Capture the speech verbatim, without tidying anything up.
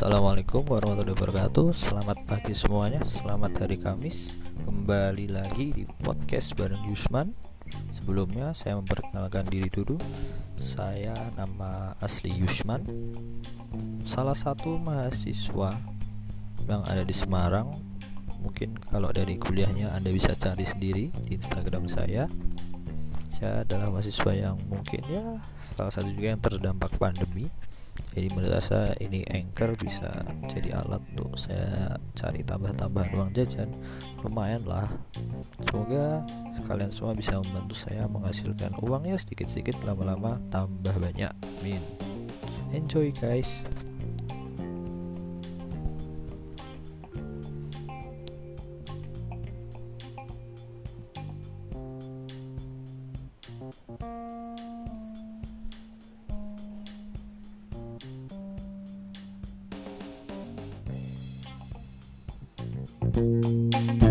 Assalamualaikum warahmatullahi wabarakatuh. Selamat pagi semuanya, selamat hari Kamis. Kembali lagi di podcast bareng Yusman. Sebelumnya saya memperkenalkan diri dulu. Saya nama asli Yusman, salah satu mahasiswa yang ada di Semarang. Mungkin kalau dari kuliahnya Anda bisa cari sendiri di Instagram saya. Saya adalah mahasiswa yang mungkin ya salah satu juga yang terdampak pandemi. Jadi menurut saya ini Anchor bisa jadi alat untuk saya cari tambah-tambahan uang jajan. Lumayan lah. Semoga kalian semua bisa membantu saya menghasilkan uang ya sedikit-sedikit, lama-lama tambah banyak. Amin. Enjoy guys. Thank you.